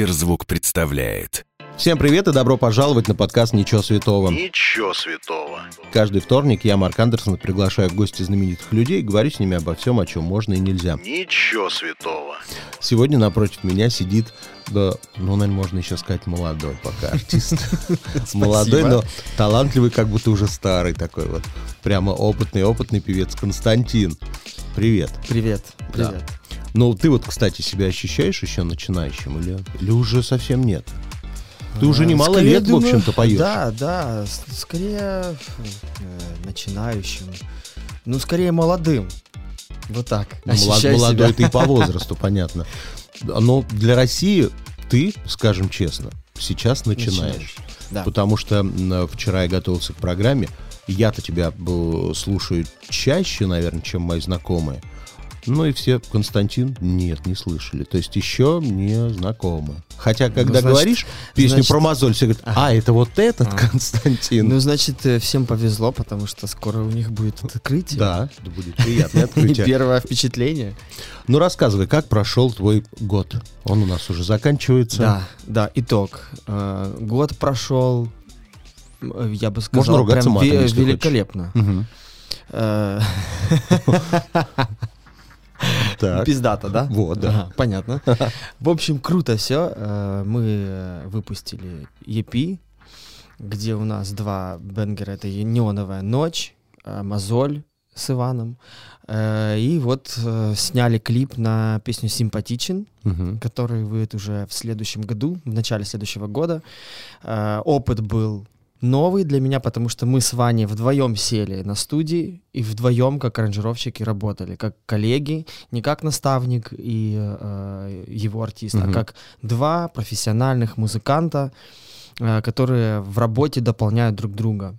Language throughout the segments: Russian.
Сберзвук представляет. Всем привет и добро пожаловать на подкаст «Ничего святого». Ничего святого. Каждый вторник я, Марк Андерсон, приглашаю в гости знаменитых людей и говорю с ними обо всем, о чем можно и нельзя. Ничего святого. Сегодня напротив меня сидит, наверное, можно еще сказать, молодой пока артист. Молодой, но талантливый, как будто уже старый такой вот. Прямо опытный певец Константин. Привет. Привет. Привет. Ну, ты вот, кстати, себя ощущаешь еще начинающим или уже совсем нет? Ты уже немало скорее, лет, думаю, в общем-то, поешь. Да, скорее начинающим. Ну, скорее молодым. Вот так. Молодой ты по возрасту, понятно. Но для России ты, скажем честно, сейчас начинаешь. Да. Потому что вчера я готовился к программе. Я-то тебя слушаю чаще, наверное, чем мои знакомые. Ну и все, Константин, нет, не слышали. То есть еще не знакомы. Хотя, когда говоришь песню про мозоль, все говорят, это вот этот Константин. Ну, значит, всем повезло, потому что скоро у них будет открытие. Да, это будет приятное открытие. Первое впечатление. Ну, рассказывай, как прошел твой год? Он у нас уже заканчивается. Да, итог. Год прошел, я бы сказал, можно ругаться прям матом, если великолепно. Так. Пиздата, да? Вот, да. Ага, понятно. В общем, круто все. Мы выпустили EP, где у нас два бенгера. Это «Неоновая ночь», «Мозоль» с Иваном. И вот сняли клип на песню «Симпатичен», который выйдет уже в следующем году, в начале следующего года. Опыт был новый для меня, потому что мы с Ваней вдвоем сели на студии и вдвоем как аранжировщики работали, как коллеги, не как наставник и его артист, а как два профессиональных музыканта, которые в работе дополняют друг друга.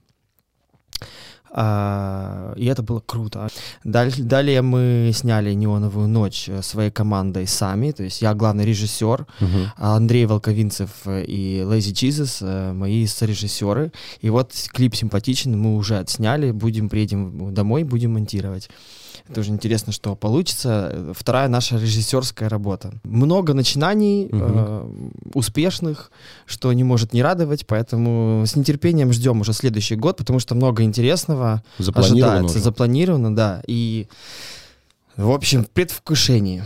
И это было круто. Далее мы сняли «Неоновую ночь» своей командой сами. То есть я главный режиссер, Андрей Волковинцев и Lazy Jesus, мои сорежиссеры. И вот клип «Симпатичен» мы уже отсняли. Приедем домой, будем монтировать. Тоже интересно, что получится. Вторая наша режиссерская работа. Много начинаний, успешных, что не может не радовать, поэтому с нетерпением ждем уже следующий год, потому что много интересного ожидается. Запланировано, да. И, в общем, в предвкушении.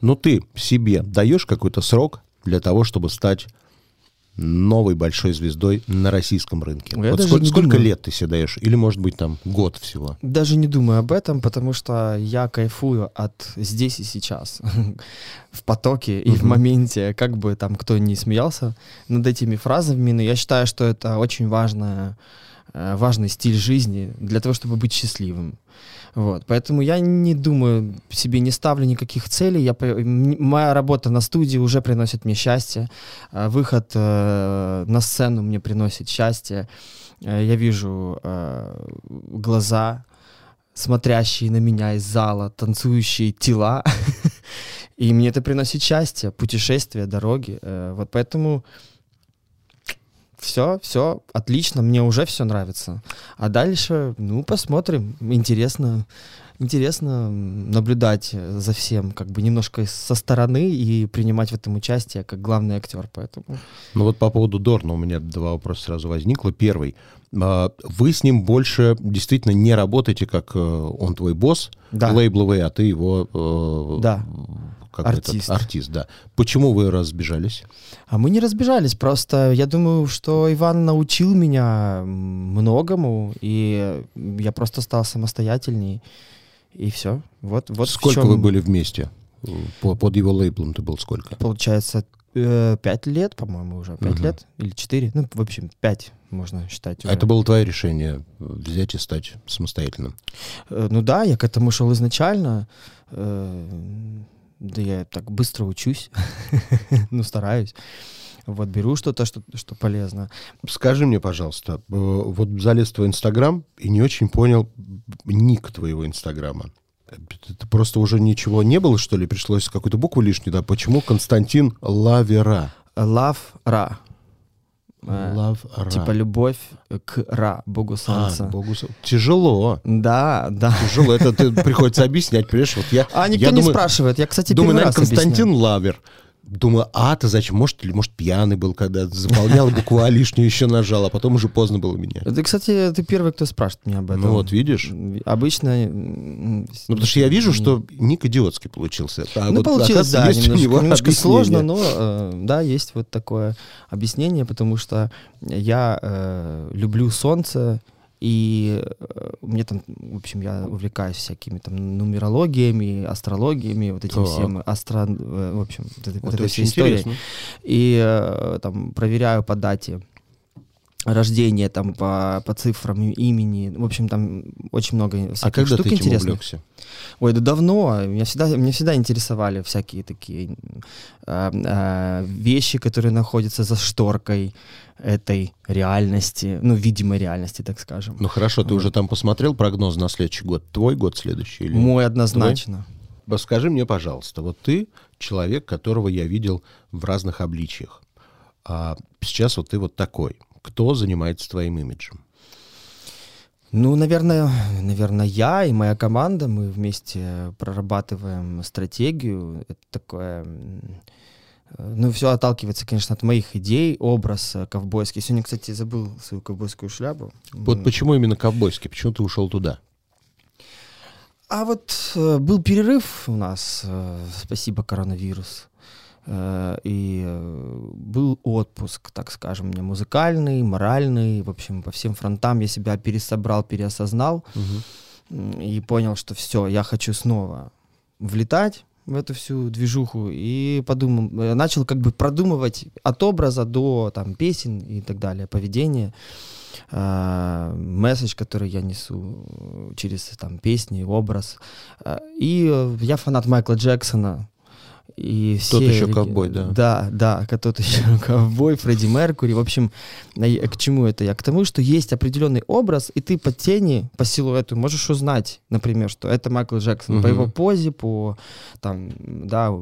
Но ты себе даешь какой-то срок для того, чтобы стать новой большой звездой на российском рынке? Вот сколько лет ты себе даешь? Или, может быть, там год всего? Даже не думаю об этом, потому что я кайфую от здесь и сейчас. В потоке и в моменте, как бы там кто ни смеялся над этими фразами, но я считаю, что это очень важный стиль жизни для того, чтобы быть счастливым. Вот. Поэтому я не думаю, себе не ставлю никаких целей. Моя работа на студии уже приносит мне счастье. Выход на сцену мне приносит счастье. Я вижу глаза, смотрящие на меня из зала, танцующие тела. И мне это приносит счастье, путешествия, дороги. Вот поэтому... Все отлично, мне уже все нравится. А дальше, посмотрим. Интересно наблюдать за всем, как бы немножко со стороны и принимать в этом участие как главный актер, поэтому... Ну вот по поводу Дорна у меня два вопроса сразу возникло. Первый. Вы с ним больше действительно не работаете, как он твой босс, лейбловый, а ты его... Да. Артист. Почему вы разбежались? А мы не разбежались, просто я думаю, что Иван научил меня многому, и я просто стал самостоятельней, и все. Вот сколько вы были вместе? Под его лейблом ты был сколько? Получается, 5 лет, по-моему, уже. 5 лет или 4. В общем, 5 можно считать. Уже. А это было твое решение взять и стать самостоятельным? Да, я к этому шел изначально. Да я так быстро учусь, стараюсь. Вот беру что-то, что полезно. Скажи мне, пожалуйста, вот залез в твой Инстаграм и не очень понял ник твоего Инстаграма. Это просто уже ничего не было, что ли? Пришлось какую-то букву лишнюю, да? Почему Константин Лавера? Лавра. Типа любовь к Ра, богу солнца. Богу... Тяжело. Да. Тяжело. Это приходится объяснять, понимаешь? Вот я, никто не спрашивает. Я, кстати, думаю, наверное, Константин Лавер. думаю, а-то зачем? Может, пьяный был, когда заполнял буква лишнюю, еще нажал, а потом уже поздно было меня. Ты, кстати, ты первый, кто спрашивает меня об этом. Ну вот, видишь. Обычно... Ну, потому что я вижу, что ник идиотский получился. А ну, вот, получилось, да, немножко сложно, но да, есть вот такое объяснение, потому что я люблю солнце, и мне там, в общем, я увлекаюсь всякими там нумерологиями, астрологиями, вот этим всем, в общем, вот этой всей историей. И там проверяю по дате рождения, там по цифрам имени, в общем, там очень много всяких штук интересных. А когда ты этим увлекся? Ой, да давно. Меня всегда интересовали всякие такие вещи, которые находятся за шторкой этой реальности, ну, видимой реальности, так скажем. Ну, хорошо, ты уже там посмотрел прогноз на следующий год? Твой год следующий? Или... Мой однозначно. Твой? Скажи мне, пожалуйста, вот ты человек, которого я видел в разных обличиях, а сейчас вот ты вот такой. Кто занимается твоим имиджем? Ну, наверное, я и моя команда, мы вместе прорабатываем стратегию. Это такое... Ну, все отталкивается, конечно, от моих идей, образ ковбойский. Сегодня, кстати, забыл свою ковбойскую шляпу. Вот почему именно ковбойский? Почему ты ушел туда? А вот был перерыв у нас, спасибо, коронавирус. И был отпуск, так скажем, мне музыкальный, моральный, в общем, по всем фронтам я себя пересобрал, переосознал и понял, что все, я хочу снова влетать в эту всю движуху, и подумал, начал как бы продумывать от образа до там песен и так далее, поведение, месседж, который я несу через там песни, образ. И я фанат Майкла Джексона. И все, тот еще ковбой, да? Да, да, тот еще ковбой, Фредди Меркури. В общем, к чему это я? К тому, что есть определенный образ, и ты по тени, по силуэту можешь узнать, например, что это Майкл Джексон. По его позе, по там, да,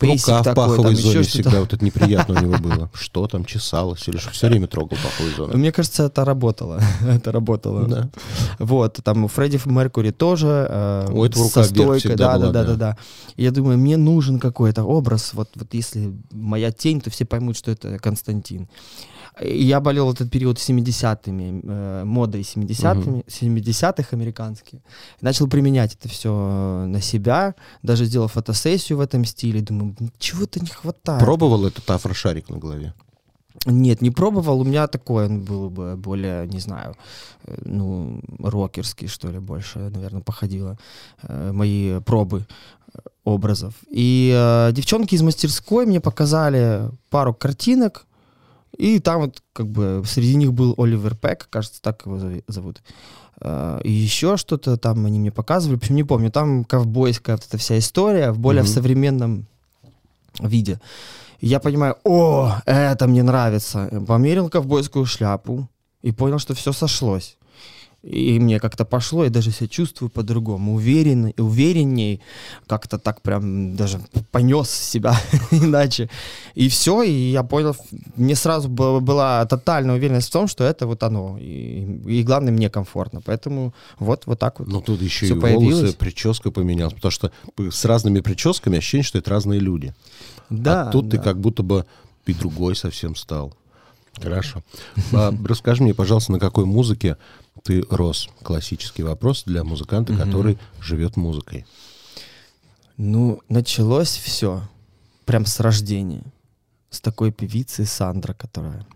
пейсик такой. Рука в паховой зоне всегда, вот это неприятно у него было. Что там, чесалось, или что все время трогал паховую зону. Мне кажется, это работало. Это работало. Вот, там Фредди Меркури тоже. У этого рука вверх всегда была. Да. Я думаю, мне нужен какой-то образ, вот если моя тень, то все поймут, что это Константин. Я болел этот период 70-ми, модой 70-х американские. Начал применять это все на себя, даже сделал фотосессию в этом стиле, думаю, чего-то не хватает. Пробовал этот афрошарик на голове? Нет, не пробовал, у меня такое было бы более, не знаю, ну, рокерский, что ли, больше, наверное, походило мои пробы образов. И девчонки из мастерской мне показали пару картинок, и там вот как бы среди них был Оливер Пэк, кажется, так его зовут. И еще что-то там они мне показывали, в общем, не помню, там ковбойская вот эта вся история в более в современном виде. И я понимаю, о, это мне нравится. Померил ковбойскую шляпу и понял, что все сошлось. И мне как-то пошло, я даже себя чувствую по-другому, уверенней, как-то так прям даже понес себя иначе. И все, и я понял, мне сразу была тотальная уверенность в том, что это вот оно. И главное, мне комфортно. Поэтому вот так вот. Ну тут еще и волосы, прическа поменялась, потому что с разными прическами ощущение, что это разные люди. Да. А тут ты как будто бы и другой совсем стал. Хорошо. Расскажи мне, пожалуйста, на какой музыке ты рос? Классический вопрос для музыканта, который живет музыкой. Ну, началось все прям с рождения. С такой певицы Сандра, которая...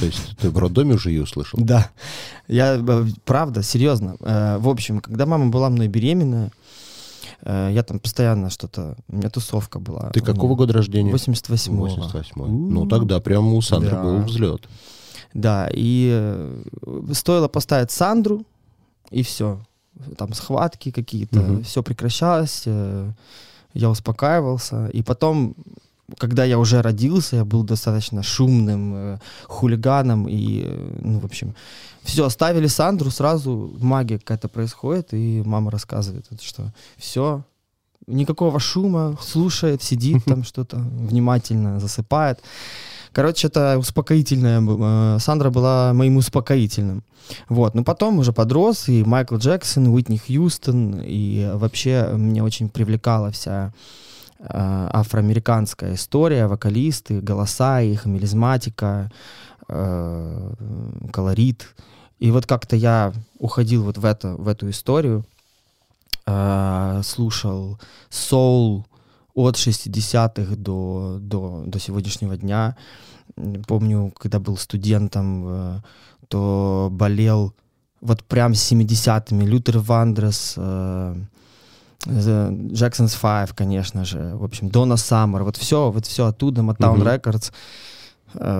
То есть ты в роддоме уже ее услышал? Да. Я, правда, серьезно. В общем, когда мама была мной беременная, я там постоянно что-то... У меня тусовка была. Ты какого года рождения? 88-го. 88-го. Ну тогда прямо у Сандры был взлет. Да, и стоило поставить Сандру, и все. Там схватки какие-то, все прекращалось, я успокаивался. И потом, когда я уже родился, я был достаточно шумным хулиганом, и, ну, в общем... Все, оставили Сандру, сразу магия какая-то происходит, и мама рассказывает, что все, никакого шума, слушает, сидит там что-то, внимательно засыпает. Короче, это успокоительное. Сандра была моим успокоительным. Вот. Но потом уже подрос, и Майкл Джексон, Уитни Хьюстон, и вообще меня очень привлекала вся афроамериканская история, вокалисты, голоса их, мелизматика, колорит. И вот как-то я уходил вот в эту историю, слушал соул от 60-х до сегодняшнего дня. Помню, когда был студентом, то болел вот прям с 70-ми. Лютер Вандрес, Джексонс Файв, конечно же. В общем, Дона Саммер. Вот все оттуда, Мотаун Рекордс.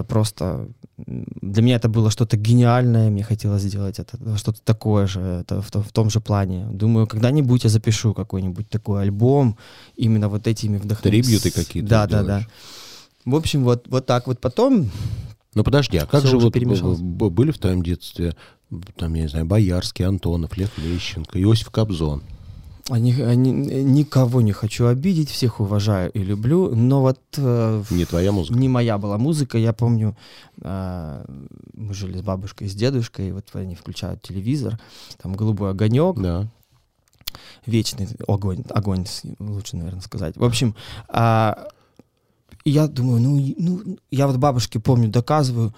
Просто для меня это было что-то гениальное, мне хотелось сделать это, что-то такое же, это в том же плане. Думаю, когда-нибудь я запишу какой-нибудь такой альбом, именно вот этими вдохновенными. Трибьюты какие-то. Да. В общем, вот так вот потом... Ну подожди, а как же вот были в твоем детстве, там, я не знаю, Боярский, Антонов, Лев Лещенко, Иосиф Кобзон? Никого не хочу обидеть, всех уважаю и люблю, но вот... не твоя музыка. Не моя была музыка. Я помню, мы жили с бабушкой и с дедушкой, и вот они включают телевизор, там «Голубой огонек», да. «Вечный огонь», лучше, наверное, сказать. В общем, я думаю, ну, я вот бабушке, помню, доказываю,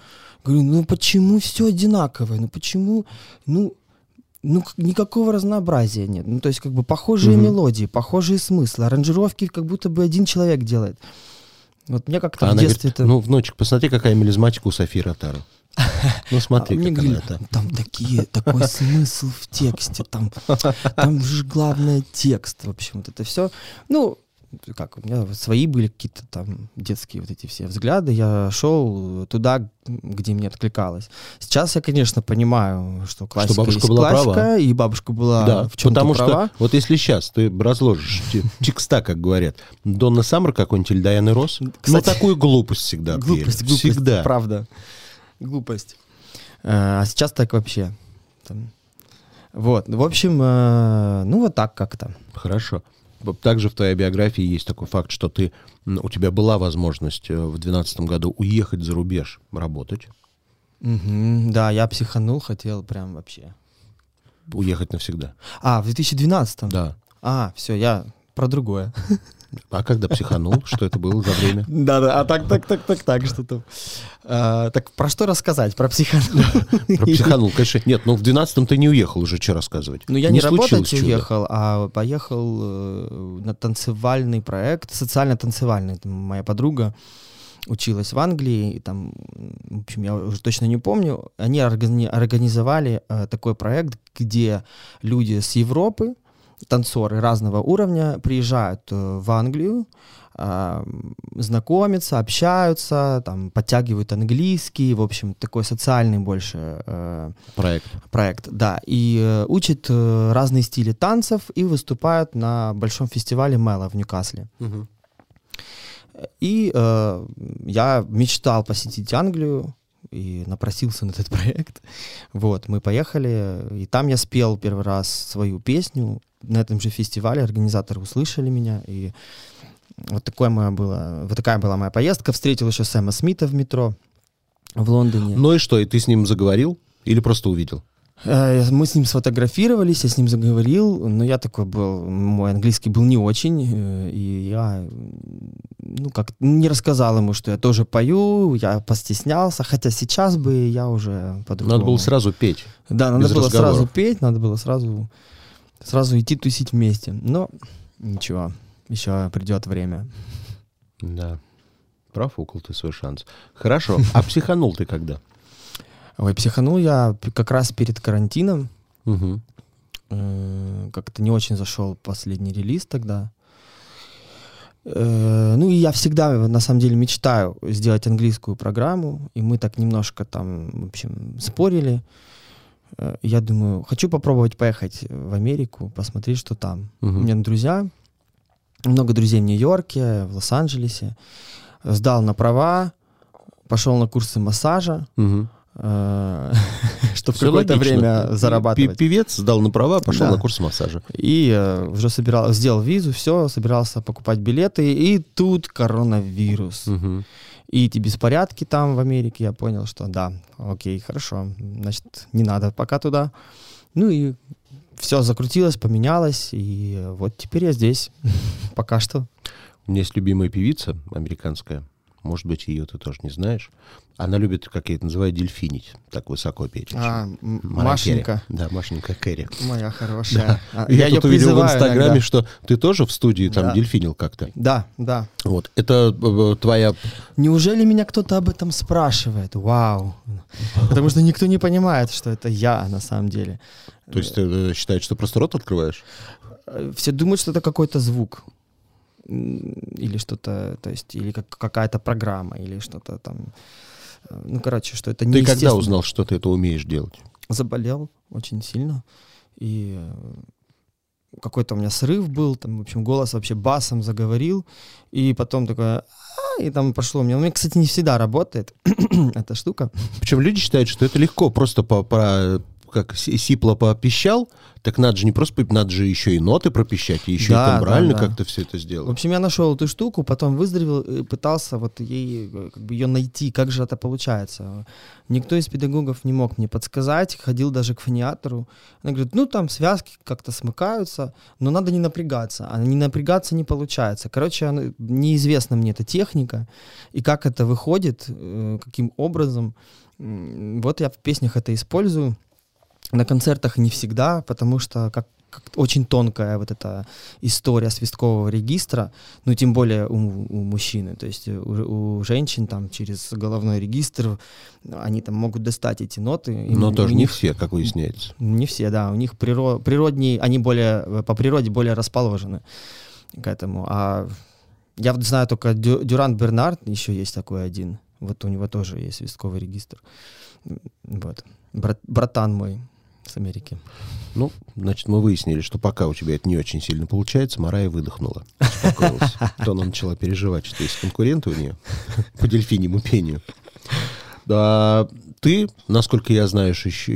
говорю, ну почему все одинаковое, ну, никакого разнообразия нет. Ну, то есть, как бы, похожие мелодии, похожие смыслы, аранжировки как будто бы один человек делает. Вот мне как-то в детстве... Говорит, ну, внучек, посмотри, какая мелизматика у Софии Ротару. Ну, смотри, как она это. Там такой смысл в тексте, там же главное текст, в общем, вот это все. Ну, как, у меня свои были какие-то там детские вот эти все взгляды, я шел туда, где мне откликалось. Сейчас я, конечно, понимаю, что классика, что бабушка была классика права. И бабушка была, да, в чем-то потому права. Что вот если сейчас ты разложишь текста, как говорят, Донна Саммер какой-нибудь или Дайаны Росс, ну такую глупость всегда. Глупость, всегда. Правда. Глупость. А сейчас так вообще. Вот, в общем, ну вот так как-то. Хорошо. Также в твоей биографии есть такой факт, что у тебя была возможность в 2012 году уехать за рубеж работать. Да, я психанул, хотел прям вообще. Уехать навсегда. А, в 2012? Да. А, все, я про другое. А когда психанул, что это было за время? Да, а так, что-то. Так, про что рассказать? Про психанул? Про психанул, конечно. Нет, ну в 2012-м ты не уехал уже, что рассказывать. Ну я не работать уехал, а поехал на танцевальный проект, социально-танцевальный. Моя подруга училась в Англии, и там, в общем, я уже точно не помню, они организовали такой проект, где люди с Европы, танцоры разного уровня приезжают в Англию, знакомятся, общаются, там, подтягивают английский, в общем, такой социальный больше проект, да, и учат разные стили танцев и выступают на большом фестивале Mela в Ньюкасле. И я мечтал посетить Англию, и напросился на этот проект. Вот, мы поехали, и там я спел первый раз свою песню. На этом же фестивале организаторы услышали меня, и вот такая была моя поездка. Встретил еще Сэма Смита в метро в Лондоне. Ну и что, и ты с ним заговорил или просто увидел? Мы с ним сфотографировались, я с ним заговорил, но я такой был, мой английский был не очень, и я не рассказал ему, что я тоже пою, я постеснялся, хотя сейчас бы я уже по-другому. Надо было сразу петь. Да, надо было сразу петь, надо было сразу идти тусить вместе, но ничего, еще придет время. Да, профукал ты свой шанс. Хорошо, а психанул ты когда? Ой, психанул я как раз перед карантином. Как-то не очень зашел последний релиз тогда. Ну и я всегда, на самом деле, мечтаю сделать английскую программу. И мы так немножко там, в общем, спорили. Я думаю, хочу попробовать поехать в Америку, посмотреть, что там. У меня друзья, много друзей в Нью-Йорке, в Лос-Анджелесе. Сдал на права, пошел на курсы массажа. Чтобы какое-то время зарабатывать. Певец сдал на права, пошел на курс массажа. И уже сделал визу, все, собирался покупать билеты, и тут коронавирус. И эти беспорядки там в Америке, я понял, что да, окей, хорошо, значит, не надо пока туда. Ну и все закрутилось, поменялось, и вот теперь я здесь пока что. У меня есть любимая певица американская. Может быть, ее ты тоже не знаешь. Она любит, как я это называю, дельфинить. Так высоко петь. Машенька. Керри. Да, Машенька Кери. Моя хорошая. Да. Я тут увидел в Инстаграме, иногда, что ты тоже в студии там дельфинил как-то. Да, да. Вот. Это твоя... Неужели меня кто-то об этом спрашивает? Вау. Потому что никто не понимает, что это я на самом деле. То есть ты считаешь, что просто рот открываешь? Все думают, что это какой-то звук. Или что-то, то есть, или какая-то программа, или что-то там. Ну, короче, что это неестественно. Ты когда узнал, что ты это умеешь делать? Заболел очень сильно. И какой-то у меня срыв был, там, в общем, голос вообще басом заговорил. И потом такое... И там пошло у меня. У меня, кстати, не всегда работает эта штука. Причем люди считают, что это легко, просто как сипло попищал, так надо же не просто, надо же еще и ноты пропищать, и еще и тембрально как-то все это сделать. В общем, я нашел эту штуку, потом выздоровел, и пытался вот ей, как бы ее найти, как же это получается. Никто из педагогов не мог мне подсказать, ходил даже к фониатору. Она говорит, ну там связки как-то смыкаются, но надо не напрягаться, а не напрягаться не получается. Короче, неизвестна мне эта техника, и как это выходит, каким образом. Вот я в песнях это использую. На концертах не всегда, потому что как очень тонкая вот эта история свисткового регистра, ну тем более у мужчины, то есть у женщин там через головной регистр они там могут достать эти ноты. Но тоже не все, как выясняется. Не все, да, у них природнее, они более по природе более расположены к этому. А я знаю только Дюран Бернард, еще есть такой один, вот у него тоже есть свистковый регистр, вот. Братан мой с Америки. Ну, значит, мы выяснили, что пока у тебя это не очень сильно получается, Мэрайя выдохнула, успокоилась. То она начала переживать, что есть конкуренты у нее по дельфиньему пению. Да, ты, насколько я знаю, еще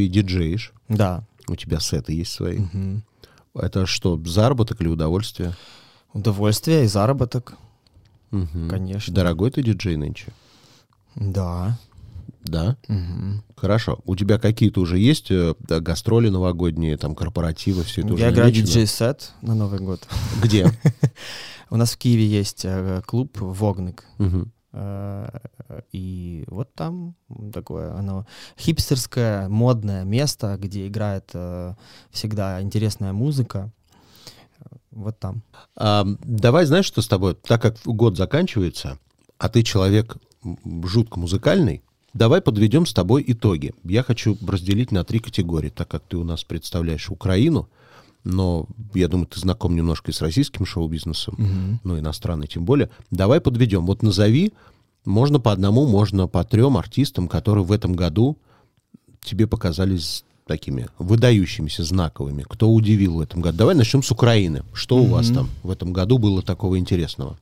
и диджеишь. Да. У тебя сеты есть свои. Угу. Это что, заработок или удовольствие? Удовольствие и заработок. Угу. Конечно. Дорогой ты диджей нынче? Да. Да? Угу. Хорошо. У тебя какие-то уже есть гастроли новогодние, там, корпоративы, все это уже? Я играю диджей-сет на Новый год. Где? У нас в Киеве есть клуб «Вогник». И вот там такое оно хипстерское, модное место, где играет всегда интересная музыка. Вот там. Давай, знаешь, что с тобой? Так как год заканчивается, а ты человек жутко музыкальный, давай подведем с тобой итоги. Я хочу разделить на три категории, так как ты у нас представляешь Украину, но, я думаю, ты знаком немножко и с российским шоу-бизнесом, ну, иностранный тем более. Давай подведем. Вот назови, можно по одному, можно по трем артистам, которые в этом году тебе показались такими выдающимися, знаковыми. Кто удивил в этом году? Давай начнем с Украины. Что у вас там в этом году было такого интересного?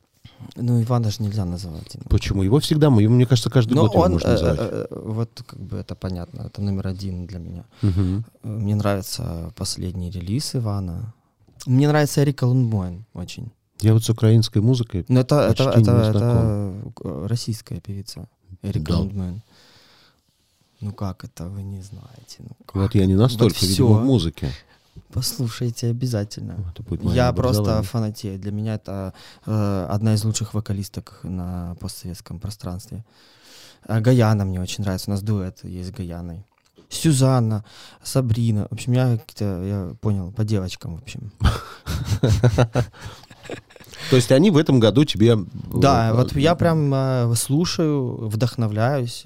Ну, Ивана же нельзя называть. Почему? Его всегда, мне кажется, каждый год его можно называть. Вот как бы это понятно, это номер один для меня. Мне нравится последний релиз Ивана. Мне нравится Эрика Лундмойн очень. Я вот с украинской музыкой почти не знаком. Это российская певица Эрика Лундмойн. Ну как это вы не знаете? Вот я не настолько, видимо, в музыке. Послушайте обязательно. Я просто фанатею. Для меня это одна из лучших вокалисток на постсоветском пространстве. Гайана мне очень нравится. У нас дуэт есть с Гаяной. Сюзанна, Сабрина. В общем, я понял, по девочкам, в общем. То есть они в этом году тебе... Да, вот я прям слушаю, вдохновляюсь.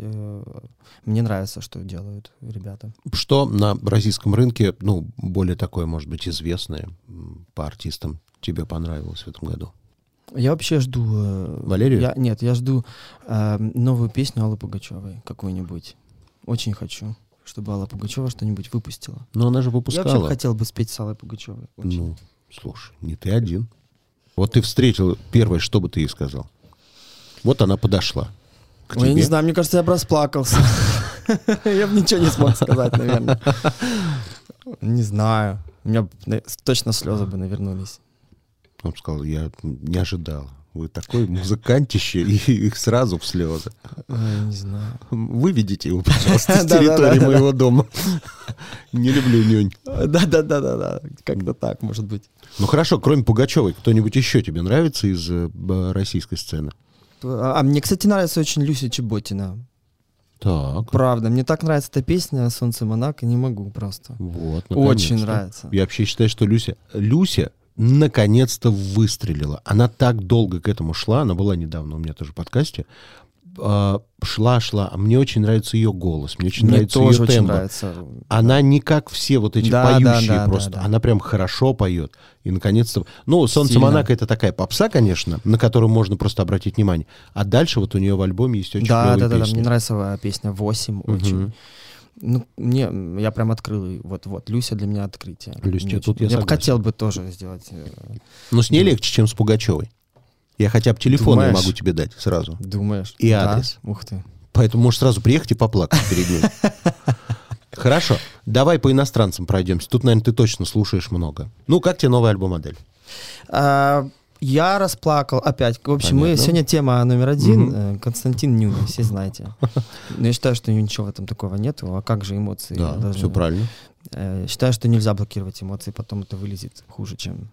Мне нравится, что делают ребята. Что на российском рынке, ну, более такое, может быть, известное по артистам тебе понравилось в этом году? Я вообще жду... Валерию? Я жду новую песню Аллы Пугачевой какую-нибудь. Очень хочу, чтобы Алла Пугачева что-нибудь выпустила. Но она же выпускала. Я вообще хотел бы спеть с Аллой Пугачевой. Очень. Ну, слушай, не ты один. Вот ты встретил первое, что бы ты ей сказал? Вот она подошла к тебе. Я не знаю, мне кажется, я бы расплакался. Я бы ничего не смог сказать, наверное. Не знаю. У меня точно слезы бы навернулись. Он сказал, я не ожидал. Вы такой музыкантище, и их сразу в слезы. Не знаю. Выведите его, пожалуйста, с территории моего дома. Не люблю нюнь. Да-да-да, как-то так, может быть. Ну хорошо, кроме Пугачевой, кто-нибудь еще тебе нравится из российской сцены? А мне, кстати, нравится очень Люся Чеботина. Так. Правда, мне так нравится эта песня «Солнце Монако», не могу просто. Вот, очень нравится. Я вообще считаю, что Люся наконец-то выстрелила. Она так долго к этому шла. Она была недавно у меня тоже в подкасте. Шла. Мне очень нравится ее голос. Мне очень нравится ее тембр. Очень нравится. Она не как все вот эти поющие просто. Да. Она прям хорошо поет. И наконец-то... Ну, «Солнце Монако» — это такая попса, конечно, на которую можно просто обратить внимание. А дальше вот у нее в альбоме есть очень клевые песни. Да. Мне нравится песня «8» очень. Ну, я прям открыл. Вот, Люся для меня открытие. Люся, тут я бы хотел бы тоже сделать. Но с ней легче, чем с Пугачевой. Я хотя бы телефон не могу тебе дать сразу. Думаешь? И адрес. Да? Ух ты. Поэтому можешь сразу приехать и поплакать перед ней. Хорошо. Давай по иностранцам пройдемся. Тут, наверное, ты точно слушаешь много. Ну, как тебе новый альбом «Адель»? Я расплакал опять. В общем, сегодня тема номер один. Константин Нюни, все знаете. Но я считаю, что ничего в этом такого нет. А как же эмоции? Да, все правильно. Считаю, что нельзя блокировать эмоции, потом это вылезет хуже, чем...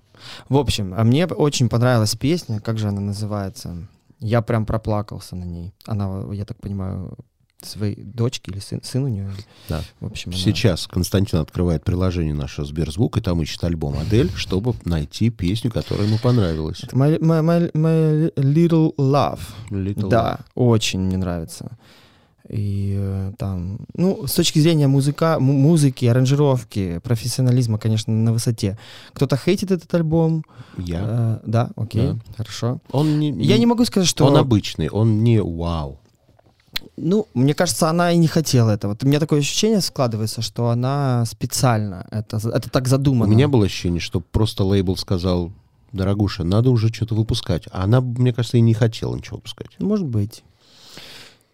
В общем, а мне очень понравилась песня. Как же она называется? Я прям проплакался на ней. Она, я так понимаю, своей дочке или сын у нее. Да. В общем, сейчас Константин открывает приложение нашего Сберзвук, и там ищет альбом «Адель», чтобы найти песню, которая ему понравилась. My Little Love. Да, очень мне нравится. И там, ну, с точки зрения музыки, аранжировки, профессионализма, конечно, на высоте. Кто-то хейтит этот альбом. Я. Да, окей, да. Хорошо. Я не могу сказать, что... Он обычный, он не вау. Ну, мне кажется, она и не хотела этого. У меня такое ощущение складывается, что она специально, это так задумано. У меня было ощущение, что просто лейбл сказал: дорогуша, надо уже что-то выпускать. А она, мне кажется, и не хотела ничего выпускать. Может быть.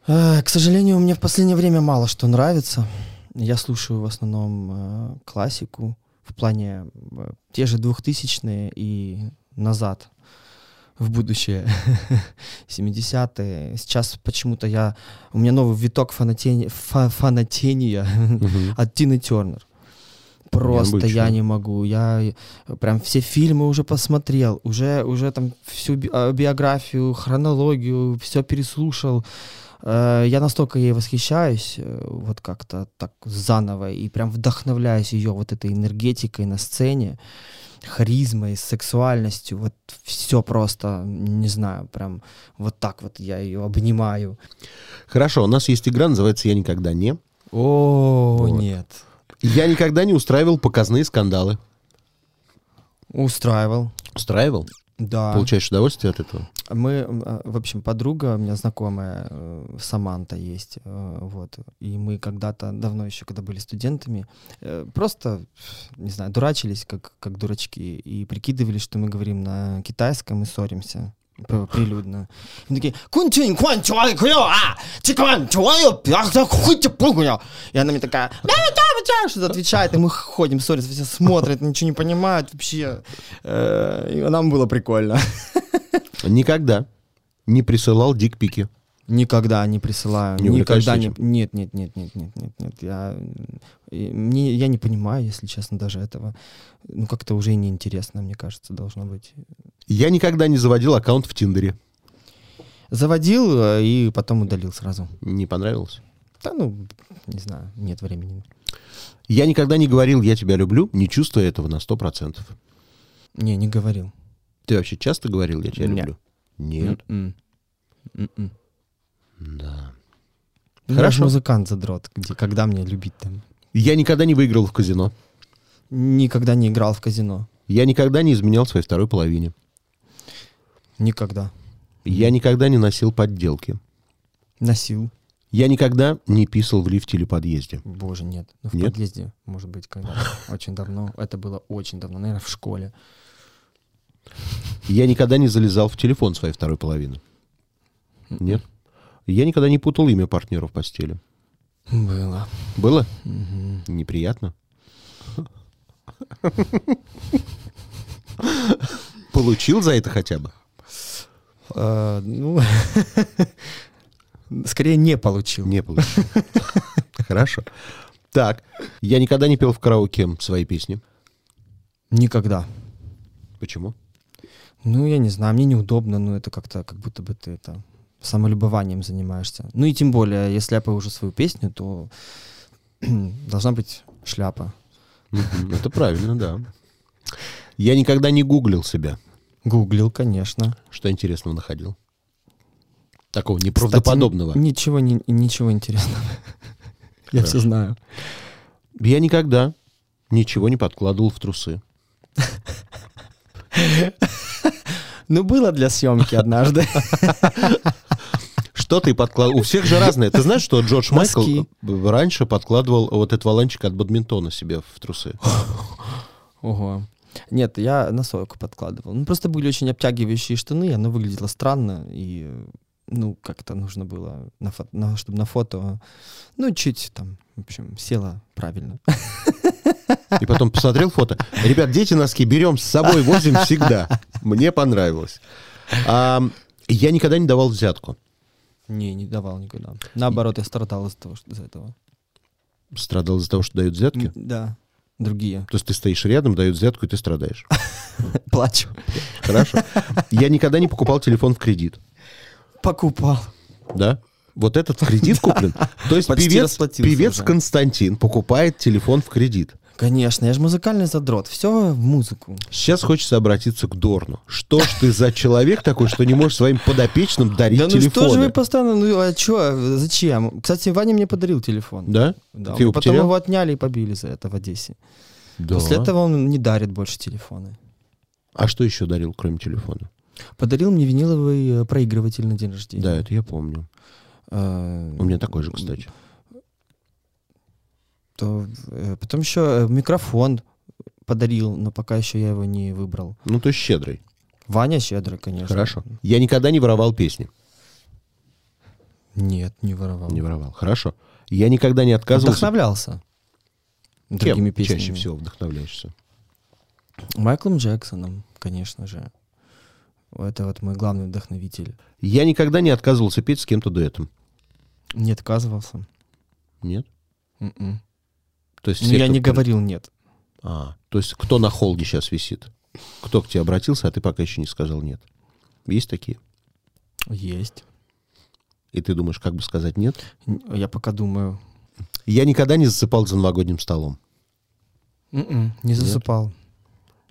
К сожалению, мне в последнее время мало что нравится. Я слушаю в основном классику, в плане те же 2000-е и назад, в будущее, 70-е. Сейчас почему-то у меня новый виток фанатения от Тины Тернер. Просто я не могу. Я прям все фильмы уже посмотрел, уже там всю биографию, хронологию, все переслушал. Я настолько ей восхищаюсь, вот как-то так заново, и прям вдохновляюсь ее вот этой энергетикой на сцене, харизмой, сексуальностью, вот все просто, не знаю, прям вот так вот я ее обнимаю. Хорошо, у нас есть игра, называется «Я никогда не». О, нет. Я никогда не устраивал показные скандалы. Устраивал. Устраивал? Да. Получаешь удовольствие от этого? Мы, в общем, подруга, у меня знакомая Саманта есть, вот, и мы когда-то, давно еще, когда были студентами, просто, не знаю, дурачились, как дурачки, и прикидывались, что мы говорим на китайском и ссоримся прилюдно. И такие: и она мне такая... что-то отвечает, и мы ходим, ссорятся, все смотрят, ничего не понимают вообще. И нам было прикольно. Никогда не присылал дикпики. Никогда не присылаю. Никогда не... Нет. Я не понимаю, если честно, даже этого. Ну, как-то уже и неинтересно, мне кажется, должно быть. Я никогда не заводил аккаунт в Тиндере. Заводил и потом удалил сразу. Не понравилось? Да, ну, не знаю, нет времени. Я никогда не говорил «я тебя люблю», не чувствуя этого на 100%. Не говорил. Ты вообще часто говорил «я тебя люблю»? Нет. Да. Хорошо. Музыкант задрот, когда мне любить там? Я никогда не выиграл в казино. Никогда не играл в казино. Я никогда не изменял своей второй половине. Никогда. Я никогда не носил подделки. Носил. Я никогда не писал в лифте или подъезде. Боже, нет. Ну, в подъезде, может быть, когда-то. Очень давно. Это было очень давно. Наверное, в школе. Я никогда не залезал в телефон своей второй половины. Нет. Я никогда не путал имя партнера в постели. Было. Было? Угу. Неприятно? Получил за это хотя бы? Ну, скорее не получил. Не получил. Хорошо. Так, я никогда не пел в караоке свои песни. Никогда. Почему? Ну, я не знаю, мне неудобно, но это как-то, как будто бы ты это самолюбованием занимаешься. Ну и тем более, если я пою уже свою песню, то должна быть шляпа. Это правильно, да. Я никогда не гуглил себя. Гуглил, конечно. Что интересного находил? Такого неправдоподобного. Кстати, ничего интересного. Я все знаю. Я никогда ничего не подкладывал в трусы. Ну, было для съемки однажды. Что ты подкладывал? У всех же разные. Ты знаешь, что Джордж Майкл раньше подкладывал вот этот валанчик от бадминтона себе в трусы? Ого. Нет, я носойку подкладывал. Ну, просто были очень обтягивающие штаны, оно выглядело странно, и, ну, как-то нужно было, чтобы на фото, ну, чуть там, в общем, село правильно. И потом посмотрел фото. Ребят, дети носки берем с собой, возим всегда. Мне понравилось. Я никогда не давал взятку. Не давал никогда. Наоборот, я страдал из-за этого. Страдал из-за того, что дают взятки? Да. Другие. То есть ты стоишь рядом, дают взятку, и ты страдаешь. Плачу. Хорошо. Я никогда не покупал телефон в кредит. Покупал. Да? Вот этот в кредит куплен? То есть певец Константин покупает телефон в кредит. Конечно, я же музыкальный задрот. Все в музыку. Сейчас хочется обратиться к Дорну. Что ж ты за человек такой, что не можешь своим подопечным дарить телефоны? Да ну что же вы постоянно... Ну а что? Зачем? Кстати, Ваня мне подарил телефон. Да? Да. Ты его потом его отняли и побили за это в Одессе. Да. После этого он не дарит больше телефоны. А что еще дарил, кроме телефона? Подарил мне виниловый проигрыватель на день рождения. Да, это я помню. У меня такой же, кстати. То, потом еще микрофон подарил, но пока еще я его не выбрал. Ну, то есть щедрый. Ваня щедрый, конечно. Хорошо. Я никогда не воровал песни. Нет, не воровал. Не воровал. Хорошо. Я никогда не отказывался. Вдохновлялся. Другими песнями. Чаще всего вдохновляешься? Майклом Джексоном, конечно же. Это вот мой главный вдохновитель. Я никогда не отказывался петь с кем-то дуэтом. Не отказывался. Нет? Нет. То есть все, я не говорил нет. То есть кто на холде сейчас висит? Кто к тебе обратился, а ты пока еще не сказал нет? Есть такие? Есть. И ты думаешь, как бы сказать нет? Я пока думаю. Я никогда не засыпал за новогодним столом. Не засыпал. Нет?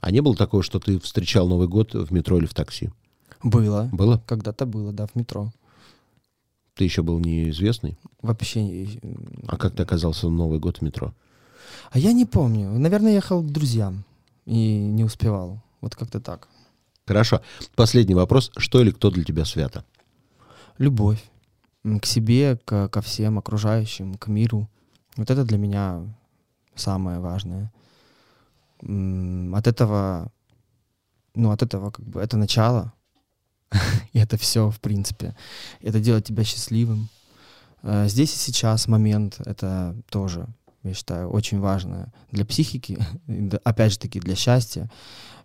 А не было такого, что ты встречал Новый год в метро или в такси? Было. Было? Когда-то было, да, в метро. Ты еще был неизвестный? Вообще не. А как ты оказался в Новый год в метро? А я не помню. Наверное, ехал к друзьям и не успевал. Вот как-то так. Хорошо. Последний вопрос. Что или кто для тебя свято? Любовь. К себе, ко всем окружающим, к миру. Вот это для меня самое важное. От этого, ну, от этого как бы это начало. И это все, в принципе. Это делает тебя счастливым. Здесь и сейчас момент, это тоже, я считаю, очень важно для психики, опять же таки для счастья,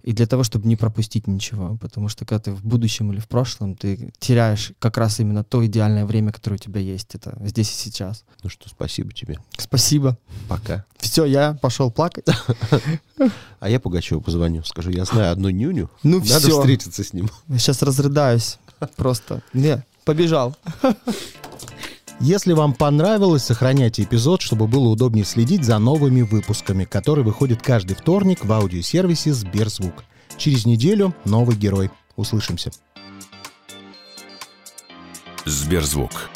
и для того, чтобы не пропустить ничего. Потому что когда ты в будущем или в прошлом, ты теряешь как раз именно то идеальное время, которое у тебя есть. Это здесь и сейчас. Ну что, спасибо тебе. Спасибо. Пока. Все, я пошел плакать. А я Пугачеву позвоню, скажу, я знаю одну нюню, надо встретиться с ним. Сейчас разрыдаюсь просто. Не, побежал. Если вам понравилось, сохраняйте эпизод, чтобы было удобнее следить за новыми выпусками, которые выходят каждый вторник в аудиосервисе Сберзвук. Через неделю новый герой. Услышимся. Сберзвук.